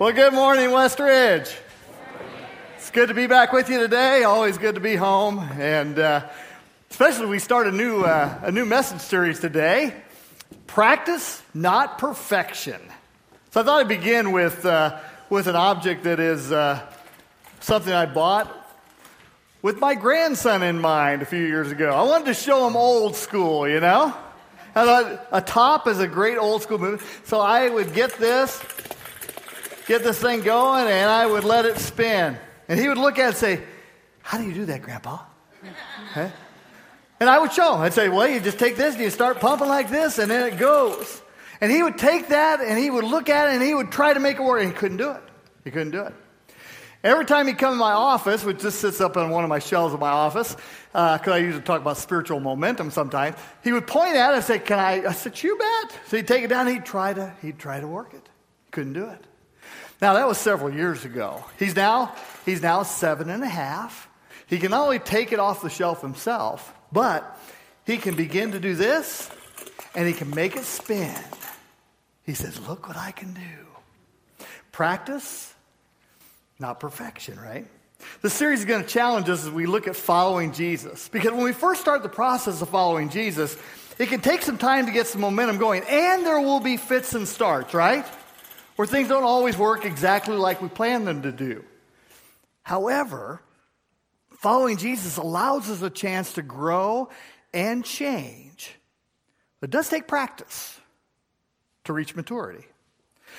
Well, good morning, Westridge. It's good to be back with you today. Always good to be home, and especially we start a new message series today. Practice, not perfection. So I thought I'd begin with an object that is something I bought with my grandson in mind a few years ago. I wanted to show him old school, you know. I thought a top is a great old school movement. So I would get this thing going, and I would let it spin. And he would look at it and say, "How do you do that, Grandpa?" Okay. And I would show him. I'd say, "Well, you just take this, and you start pumping like this, and then it goes." And he would take that, and he would look at it, and he would try to make it work, and he couldn't do it. He couldn't do it. Every time he'd come to my office, which just sits up on one of my shelves in my office, because I usually talk about spiritual momentum sometimes, he would point at it and say, "Can I?" I said, "You bet." So he'd take it down, and he'd try to work it. Couldn't do it. Now, that was several years ago. He's now 7.5. He can not only take it off the shelf himself, but he can begin to do this, and he can make it spin. He says, "Look what I can do." Practice, not perfection, right? The series is going to challenge us as we look at following Jesus. Because when we first start the process of following Jesus, it can take some time to get some momentum going. And there will be fits and starts, right? Where things don't always work exactly like we planned them to do. However, following Jesus allows us a chance to grow and change. It does take practice to reach maturity.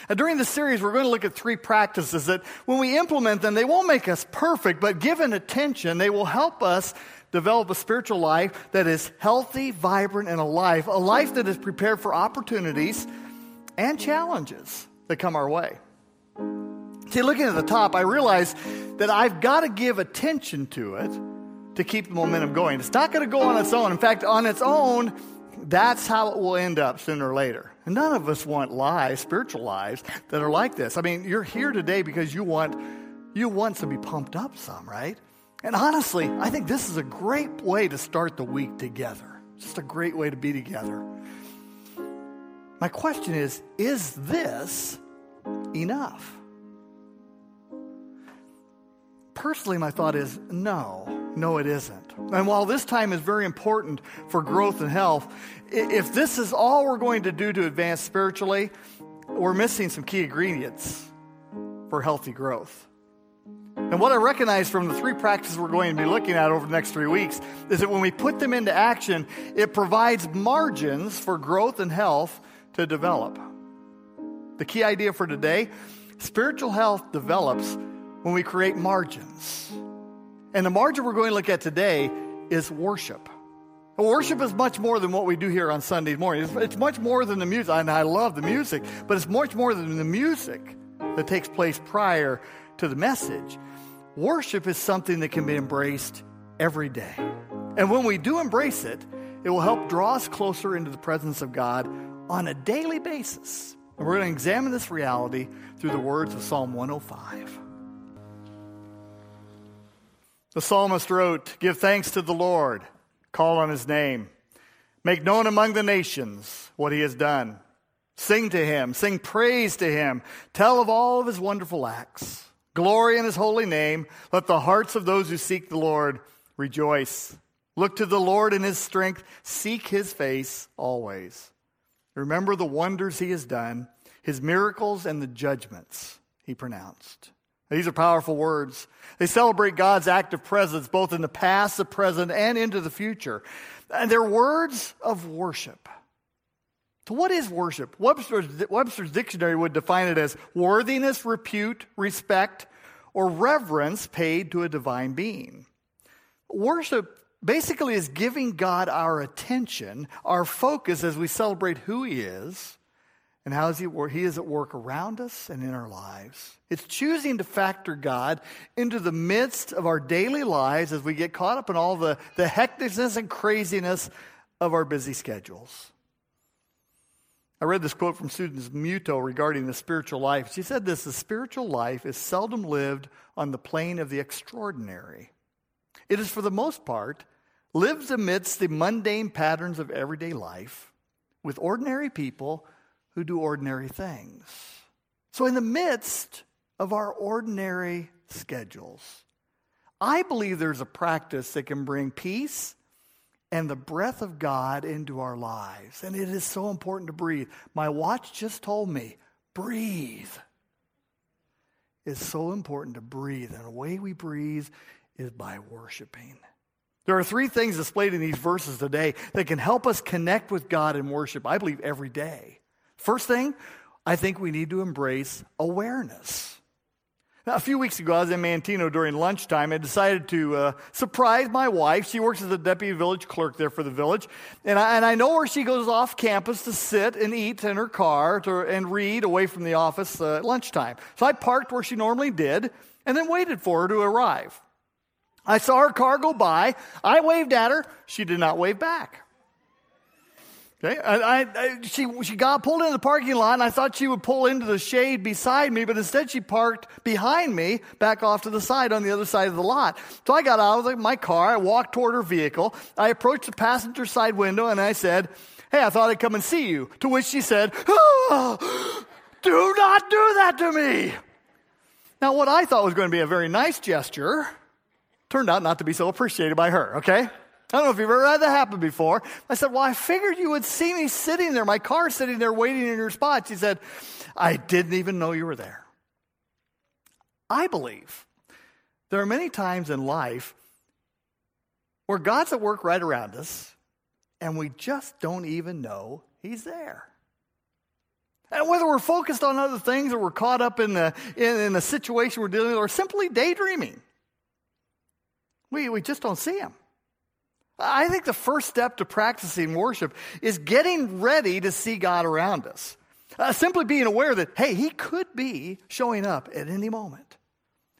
And during this series, we're going to look at 3 practices that when we implement them, they won't make us perfect, but given attention, they will help us develop a spiritual life that is healthy, vibrant, and alive, a life that is prepared for opportunities and challenges that come our way. See, looking at the top, I realize that I've got to give attention to it to keep the momentum going. It's not going to go on its own. In fact, on its own, that's how it will end up sooner or later. And none of us want lives, spiritual lives, that are like this. I mean, you're here today because you want to be pumped up some, right? And honestly, I think this is a great way to start the week together. Just a great way to be together. My question is this enough? Personally, my thought is no, it isn't. And while this time is very important for growth and health, if this is all we're going to do to advance spiritually, we're missing some key ingredients for healthy growth. And what I recognize from the 3 practices we're going to be looking at over the next 3 weeks is that when we put them into action, it provides margins for growth and health to develop. The key idea for today, spiritual health develops when we create margins. And the margin we're going to look at today is worship. And worship is much more than what we do here on Sunday morning. It's much more than the music, and I love the music, but it's much more than the music that takes place prior to the message. Worship is something that can be embraced every day. And when we do embrace it, it will help draw us closer into the presence of God on a daily basis. And we're going to examine this reality through the words of Psalm 105. The psalmist wrote, "Give thanks to the Lord, call on his name. Make known among the nations what he has done. Sing to him, sing praise to him. Tell of all of his wonderful acts. Glory in his holy name. Let the hearts of those who seek the Lord rejoice. Look to the Lord in his strength. Seek his face always. Remember the wonders he has done, his miracles and the judgments he pronounced." These are powerful words. They celebrate God's active presence both in the past, the present, and into the future. And they're words of worship. So what is worship? Webster's Dictionary would define it as worthiness, repute, respect, or reverence paid to a divine being. Worship basically is giving God our attention, our focus as we celebrate who he is, and how he is at work around us and in our lives. It's choosing to factor God into the midst of our daily lives as we get caught up in all the hecticness and craziness of our busy schedules. I read this quote from Susan Muto regarding the spiritual life. She said this, "The spiritual life is seldom lived on the plane of the extraordinary. It is, for the most part, lived amidst the mundane patterns of everyday life with ordinary people who do ordinary things." So in the midst of our ordinary schedules. I believe there's a practice that can bring peace and the breath of God into our lives. And it is so important to breathe. My watch just told me, breathe. It's so important to breathe. And the way we breathe is by worshiping. There are three things displayed in these verses today that can help us connect with God in worship, I believe, every day. First thing, I think we need to embrace awareness. Now, a few weeks ago, I was in Manteno during lunchtime. I decided to surprise my wife. She works as the deputy village clerk there for the village. And I know where she goes off campus to sit and eat in her car and read away from the office at lunchtime. So I parked where she normally did and then waited for her to arrive. I saw her car go by. I waved at her. She did not wave back. Okay, she got pulled into the parking lot, and I thought she would pull into the shade beside me, but instead she parked behind me, back off to the side on the other side of the lot. So I got out of my car. I walked toward her vehicle. I approached the passenger side window, and I said, "Hey, I thought I'd come and see you." To which she said, "Oh, do not do that to me." Now, what I thought was going to be a very nice gesture turned out not to be so appreciated by her, okay? I don't know if you've ever had that happen before. I said, "Well, I figured you would see me sitting there, my car sitting there waiting in your spot." She said, "I didn't even know you were there." I believe there are many times in life where God's at work right around us, and we just don't even know He's there. And whether we're focused on other things or we're caught up in the situation we're dealing with or simply daydreaming, we just don't see Him. I think the first step to practicing worship is getting ready to see God around us. Simply being aware that, hey, He could be showing up at any moment.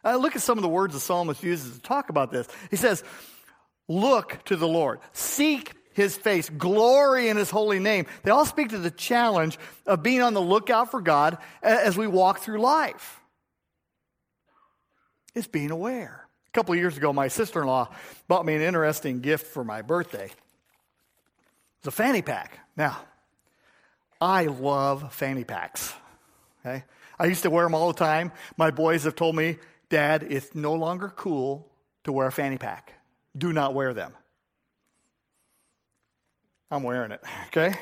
Look at some of the words the psalmist uses to talk about this. He says, "Look to the Lord, seek His face, glory in His holy name." They all speak to the challenge of being on the lookout for God as we walk through life. It's being aware. A couple of years ago, my sister-in-law bought me an interesting gift for my birthday. It's a fanny pack. Now, I love fanny packs. Okay? I used to wear them all the time. My boys have told me, "Dad, it's no longer cool to wear a fanny pack. Do not wear them." I'm wearing it, okay?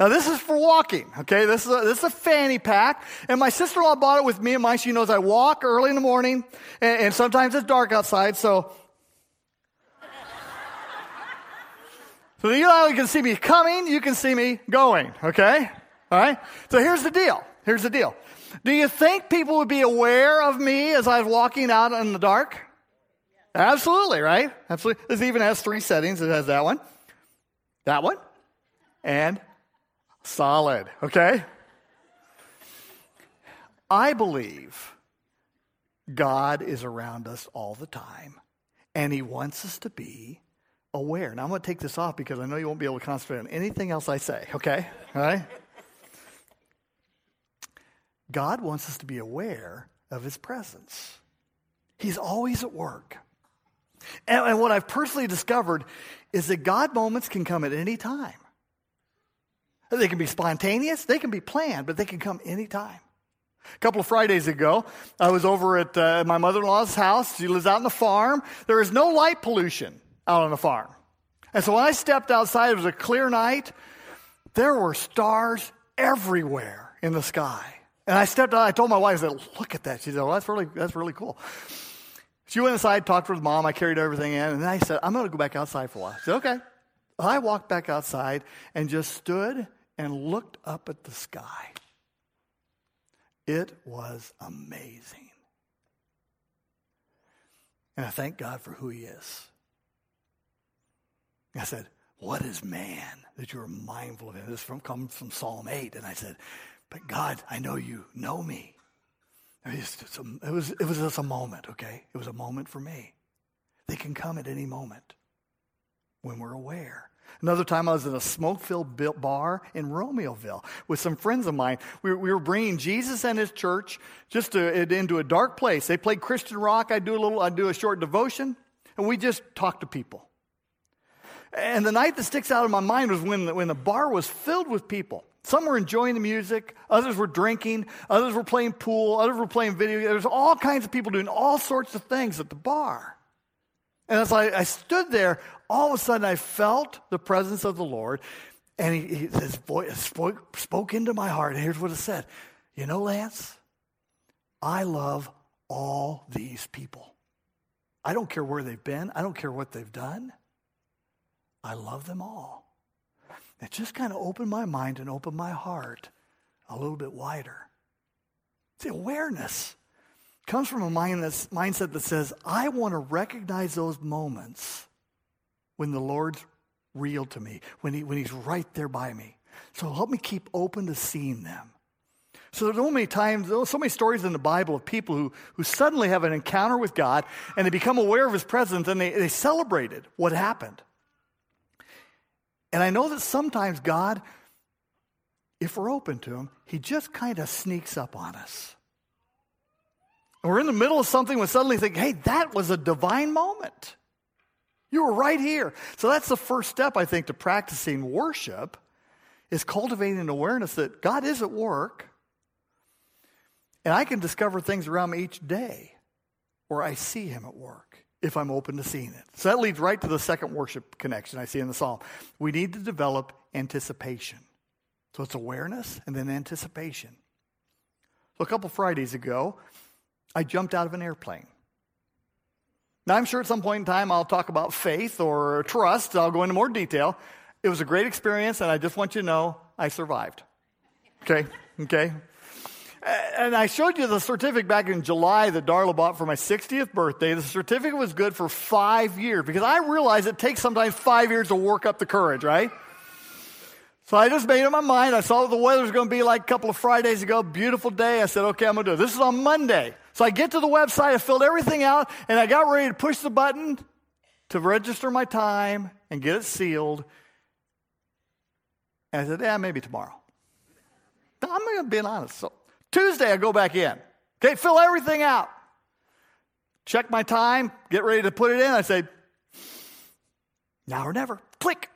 Now, this is for walking, okay? This is a fanny pack, and my sister-in-law bought it with me and mine. She knows I walk early in the morning, and sometimes it's dark outside, so you not only can see me coming, you can see me going, okay? All right? So here's the deal. Do you think people would be aware of me as I was walking out in the dark? Absolutely, right? Absolutely. This even has three settings. It has that one, and solid, okay? I believe God is around us all the time, and He wants us to be aware. Now, I'm going to take this off because I know you won't be able to concentrate on anything else I say, okay? All right? God wants us to be aware of His presence. He's always at work. And what I've personally discovered is that God moments can come at any time. They can be spontaneous, they can be planned, but they can come anytime. A couple of Fridays ago, I was over at my mother-in-law's house. She lives out on the farm. There is no light pollution out on the farm. And so when I stepped outside, it was a clear night. There were stars everywhere in the sky. And I stepped out, I told my wife, I said, "Look at that." She said, "Well, that's really cool." She went inside, talked with Mom. I carried everything in. And then I said, "I'm going to go back outside for a while." She said, "Okay." I walked back outside and just stood and looked up at the sky. It was amazing. And I thank God for who He is. I said, "What is man that you are mindful of him?" This comes from Psalm 8. And I said, "But God, I know you know me." It was just a moment, okay? It was a moment for me. They can come at any moment when we're aware. Another time I was in a smoke-filled bar in Romeoville with some friends of mine. We were bringing Jesus and His church just into a dark place. They played Christian rock. I do a short devotion, and we just talked to people. And the night that sticks out in my mind was when the bar was filled with people. Some were enjoying the music, others were drinking, others were playing pool, others were playing video. There was all kinds of people doing all sorts of things at the bar. And as I stood there, all of a sudden I felt the presence of the Lord, and his voice spoke into my heart, and here's what it said. You know, Lance, I love all these people. I don't care where they've been. I don't care what they've done. I love them all. It just kind of opened my mind and opened my heart a little bit wider. See, awareness comes from a mindset that says, I want to recognize those moments when the Lord's real to me, when he's right there by me. So help me keep open to seeing them. So there's so many stories in the Bible of people who suddenly have an encounter with God, and they become aware of his presence, and they celebrated what happened. And I know that sometimes God, if we're open to him, he just kind of sneaks up on us. And we're in the middle of something when suddenly think, hey, that was a divine moment. You were right here. So that's the first step, I think, to practicing worship, is cultivating an awareness that God is at work. And I can discover things around me each day where I see him at work, if I'm open to seeing it. So that leads right to the second worship connection I see in the psalm. We need to develop anticipation. So it's awareness and then anticipation. So a couple Fridays ago, I jumped out of an airplane. Now I'm sure at some point in time I'll talk about faith or trust. I'll go into more detail. It was a great experience, and I just want you to know I survived. Okay? And I showed you the certificate back in July that Darla bought for my 60th birthday. The certificate was good for 5 years because I realized it takes sometimes 5 years to work up the courage, right? So I just made up my mind. I saw what the weather was going to be like a couple of Fridays ago. Beautiful day. I said, okay, I'm going to do it. This is on Monday. So I get to the website. I filled everything out, and I got ready to push the button to register my time and get it sealed. And I said, maybe tomorrow. I'm going to be honest. So Tuesday, I go back in. Okay, fill everything out. Check my time, get ready to put it in. I say, now or never. Click.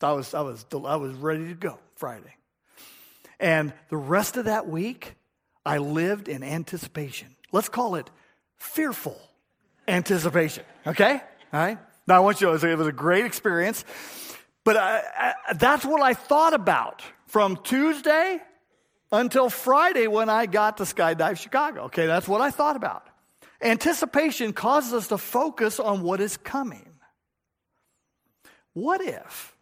I was ready to go Friday. And the rest of that week, I lived in anticipation. Let's call it fearful anticipation. Okay? All right? Now, I want you to know, it was a great experience. But that's what I thought about from Tuesday until Friday when I got to Skydive Chicago. Okay, that's what I thought about. Anticipation causes us to focus on what is coming. What if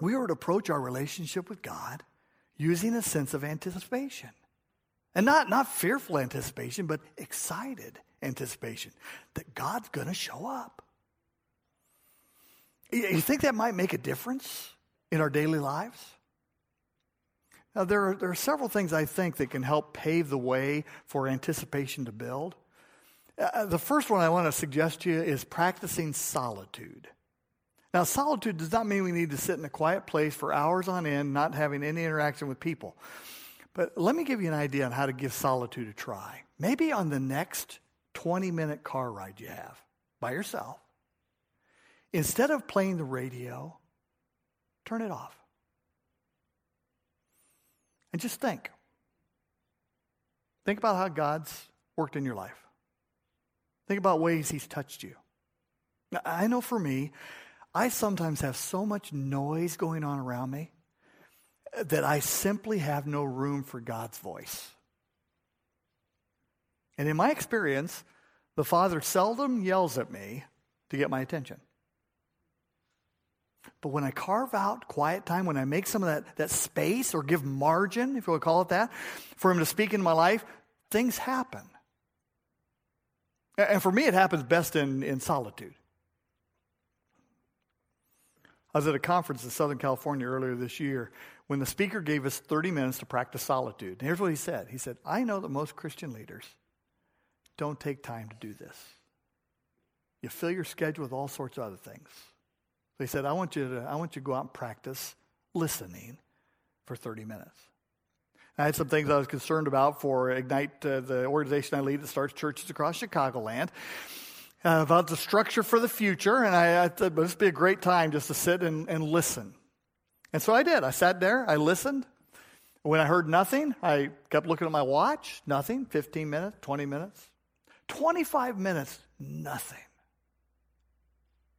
we were to approach our relationship with God using a sense of anticipation? And not fearful anticipation, but excited anticipation that God's going to show up. You think that might make a difference in our daily lives? Now, there are several things I think that can help pave the way for anticipation to build. The first one I want to suggest to you is practicing solitude. Now, solitude does not mean we need to sit in a quiet place for hours on end, not having any interaction with people. But let me give you an idea on how to give solitude a try. Maybe on the next 20-minute car ride you have by yourself, instead of playing the radio, turn it off. And just think. Think about how God's worked in your life. Think about ways he's touched you. Now, I know for me, I sometimes have so much noise going on around me that I simply have no room for God's voice. And in my experience, the Father seldom yells at me to get my attention. But when I carve out quiet time, when I make some of that space or give margin, if you want to call it that, for him to speak into my life, things happen. And for me, it happens best in solitude. I was at a conference in Southern California earlier this year when the speaker gave us 30 minutes to practice solitude. And here's what he said. He said, I know that most Christian leaders don't take time to do this. You fill your schedule with all sorts of other things. They said, I want you to go out and practice listening for 30 minutes. And I had some things I was concerned about for Ignite, the organization I lead that starts churches across Chicagoland, about the structure for the future. And I thought, but this would be a great time just to sit and listen. And so I did. I sat there. I listened. When I heard nothing, I kept looking at my watch. Nothing. 15 minutes, 20 minutes, 25 minutes, nothing.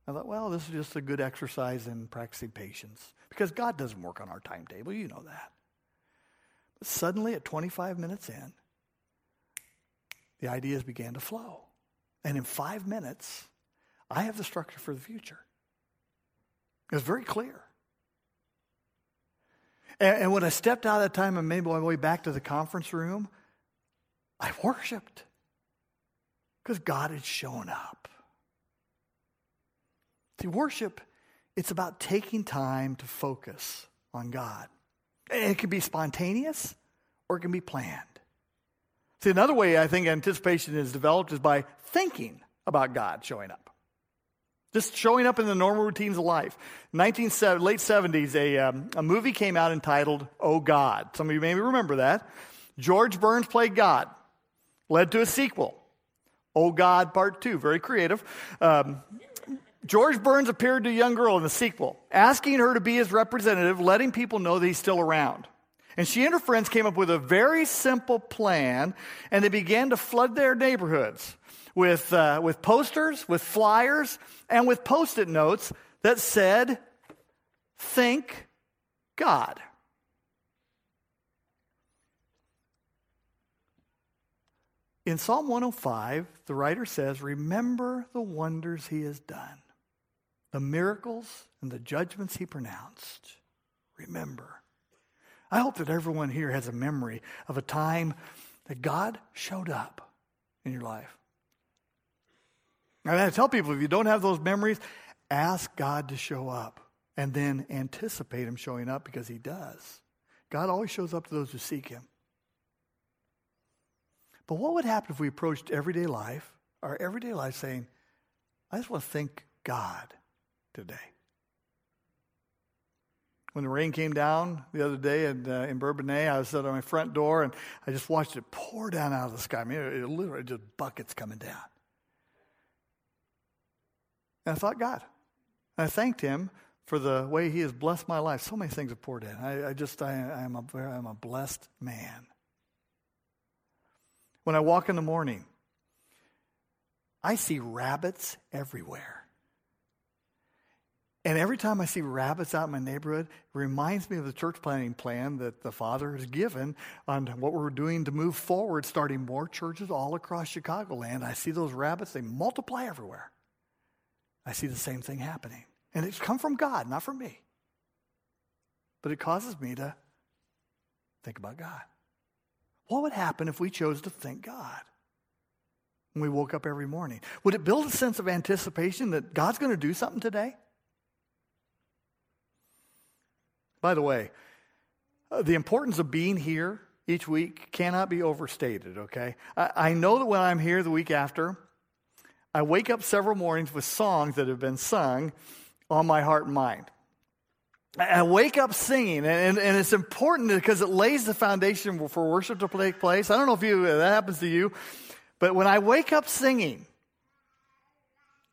I thought, well, this is just a good exercise in practicing patience because God doesn't work on our timetable. You know that. But suddenly at 25 minutes in, the ideas began to flow. And in 5 minutes, I have the structure for the future. It was very clear. And when I stepped out of that time and made my way back to the conference room, I worshiped because God had shown up. See, worship, it's about taking time to focus on God. And it can be spontaneous or it can be planned. See, another way I think anticipation is developed is by thinking about God showing up. Just showing up in the normal routines of life. Late 70s, a movie came out entitled, Oh God. Some of you maybe remember that. George Burns played God. Led to a sequel, Oh God Part 2. Very creative. George Burns appeared to a young girl in the sequel, asking her to be his representative, letting people know that he's still around. And she and her friends came up with a very simple plan, and they began to flood their neighborhoods with posters, with flyers, and with Post-it notes that said, "Think God." In Psalm 105, the writer says, "Remember the wonders he has done, the miracles and the judgments he pronounced. Remember." I hope that everyone here has a memory of a time that God showed up in your life. And I tell people, if you don't have those memories, ask God to show up and then anticipate him showing up because he does. God always shows up to those who seek him. But what would happen if we approached our everyday life saying, I just want to thank God today. When the rain came down the other day in Bourbonnet, I was sitting on my front door and I just watched it pour down out of the sky. I mean, it literally just buckets coming down. And I thought God. And I thanked him for the way he has blessed my life. So many things have poured in. I'm a blessed man. When I walk in the morning, I see rabbits everywhere. And every time I see rabbits out in my neighborhood, it reminds me of the church planting plan that the Father has given on what we're doing to move forward, starting more churches all across Chicagoland. I see those rabbits, they multiply everywhere. I see the same thing happening. And it's come from God, not from me. But it causes me to think about God. What would happen if we chose to thank God when we woke up every morning? Would it build a sense of anticipation that God's going to do something today? By the way, the importance of being here each week cannot be overstated, okay? I know that when I'm here the week after, I wake up several mornings with songs that have been sung on my heart and mind. I wake up singing, and it's important because it lays the foundation for worship to take place. I don't know if that happens to you, but when I wake up singing,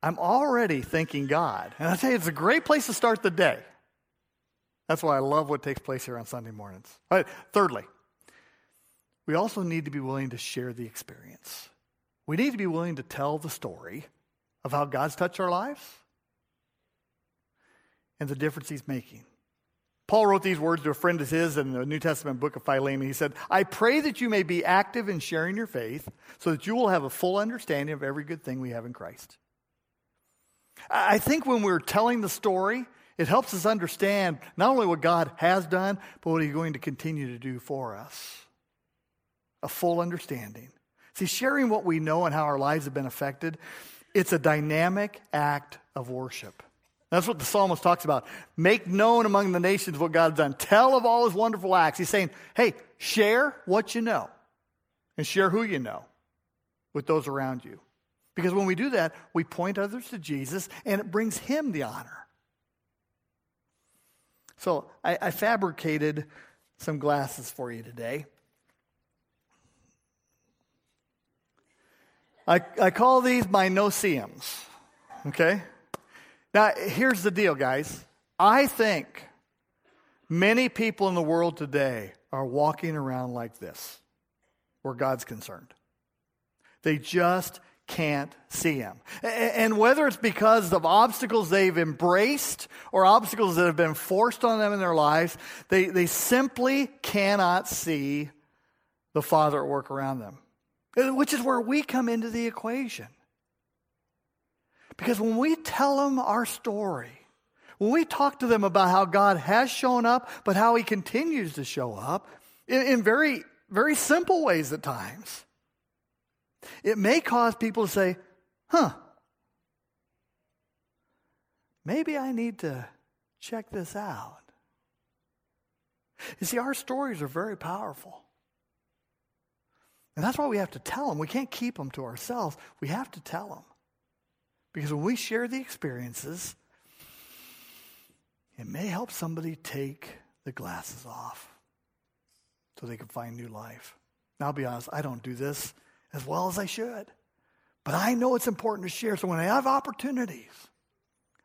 I'm already thanking God. And I tell you, it's a great place to start the day. That's why I love what takes place here on Sunday mornings. All right, thirdly, we also need to be willing to share the experience. We need to be willing to tell the story of how God's touched our lives and the difference he's making. Paul wrote these words to a friend of his in the New Testament book of Philemon. He said, I pray that you may be active in sharing your faith so that you will have a full understanding of every good thing we have in Christ. I think when we're telling the story, it helps us understand not only what God has done, but what he's going to continue to do for us. A full understanding. See, sharing what we know and how our lives have been affected, it's a dynamic act of worship. That's what the psalmist talks about. Make known among the nations what God's done. Tell of all his wonderful acts. He's saying, hey, share what you know and share who you know with those around you. Because when we do that, we point others to Jesus and it brings him the honor. So I fabricated some glasses for you today. I call these my no-see-ums, okay? Now, here's the deal, guys. I think Many people in the world today are walking around like this, where God's concerned. They just can't see him. And whether it's because of obstacles they've embraced or obstacles that have been forced on them in their lives, they simply cannot see the Father at work around them, which is where we come into the equation. Because when we tell them our story, when we talk to them about how God has shown up, but how he continues to show up in very, very simple ways at times, it may cause people to say, maybe I need to check this out. You see, our stories are very powerful. And that's why we have to tell them. We can't keep them to ourselves. We have to tell them. Because when we share the experiences, it may help somebody take the glasses off so they can find new life. Now, I'll be honest, I don't do this as well as I should. But I know it's important to share. So when I have opportunities,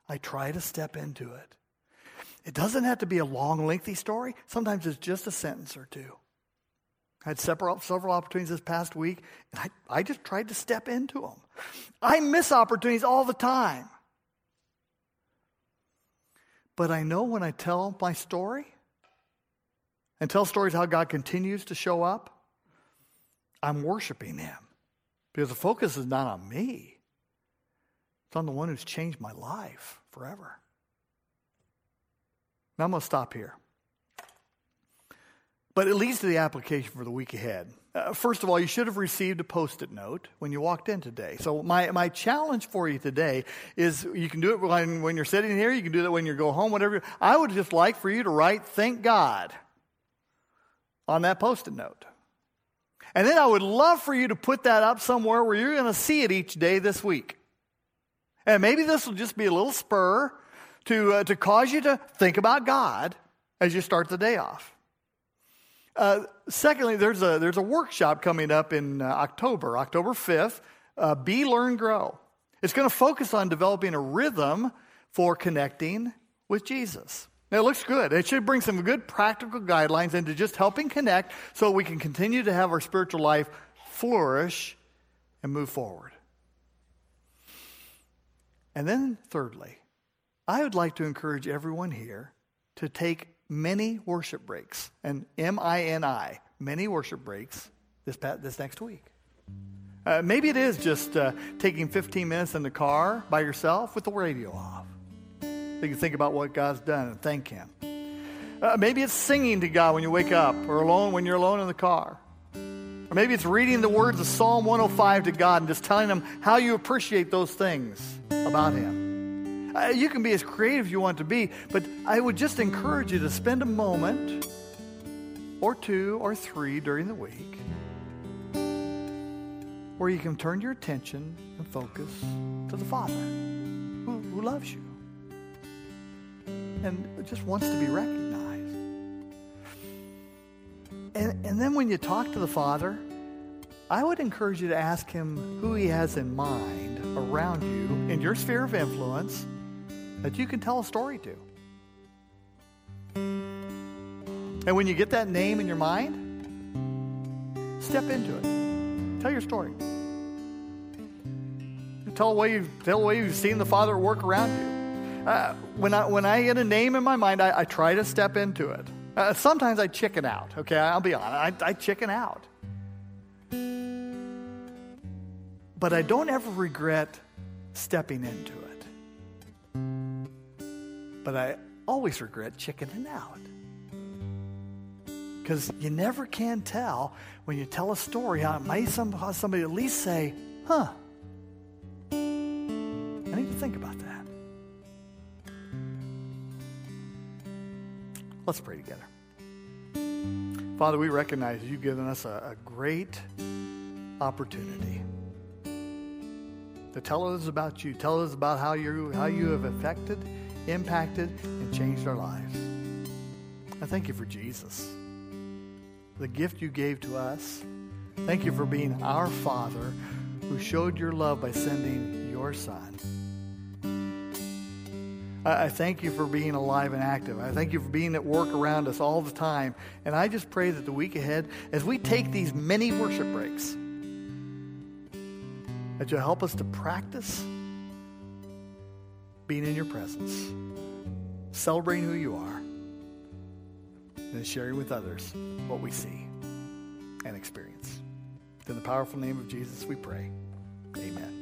I try to step into it. It doesn't have to be a long, lengthy story. Sometimes it's just a sentence or two. I had several opportunities this past week, and I just tried to step into them. I miss opportunities all the time. But I know when I tell my story and tell stories how God continues to show up, I'm worshiping him, because the focus is not on me. It's on the one who's changed my life forever. Now I'm going to stop here. But it leads to the application for the week ahead. First of all, you should have received a Post-it note when you walked in today. So my challenge for you today is, you can do it when you're sitting here, you can do that when you go home, whatever. I would just like for you to write, "Thank God," on that Post-it note. And then I would love for you to put that up somewhere where you're going to see it each day this week. And maybe this will just be a little spur to cause you to think about God as you start the day off. Secondly, there's a workshop coming up in October 5th, Be, Learn, Grow. It's going to focus on developing a rhythm for connecting with Jesus. Now, it looks good. It should bring some good practical guidelines into just helping connect so we can continue to have our spiritual life flourish and move forward. And then thirdly, I would like to encourage everyone here to take many worship breaks, and MINI, many worship breaks, this next week. Maybe it is just taking 15 minutes in the car by yourself with the radio off, so you can think about what God's done and thank him. Maybe it's singing to God when you wake up, or alone when you're alone in the car. Or maybe it's reading the words of Psalm 105 to God and just telling him how you appreciate those things about him. You can be as creative as you want to be, but I would just encourage you to spend a moment or two or three during the week where you can turn your attention and focus to the Father who loves you and just wants to be recognized. And then when you talk to the Father, I would encourage you to ask him who he has in mind around you in your sphere of influence that you can tell a story to. And when you get that name in your mind, step into it. Tell your story. Tell the way you've seen the Father work around you. When I get a name in my mind, I try to step into it. Sometimes I chicken out. Okay, I'll be honest. I chicken out. But I don't ever regret stepping into it. But I always regret chickening out. Because you never can tell when you tell a story how it may somehow somebody at least say, I need to think about that. Let's pray together. Father, we recognize you've given us a great opportunity to tell others about you, tell us about how you have affected, impacted, and changed our lives. I thank you for Jesus, the gift you gave to us. Thank you for being our Father who showed your love by sending your Son. I thank you for being alive and active. I thank you for being at work around us all the time. And I just pray that the week ahead, as we take these many worship breaks, that you'll help us to practice being in your presence, celebrating who you are, and sharing with others what we see and experience. In the powerful name of Jesus, we pray. Amen.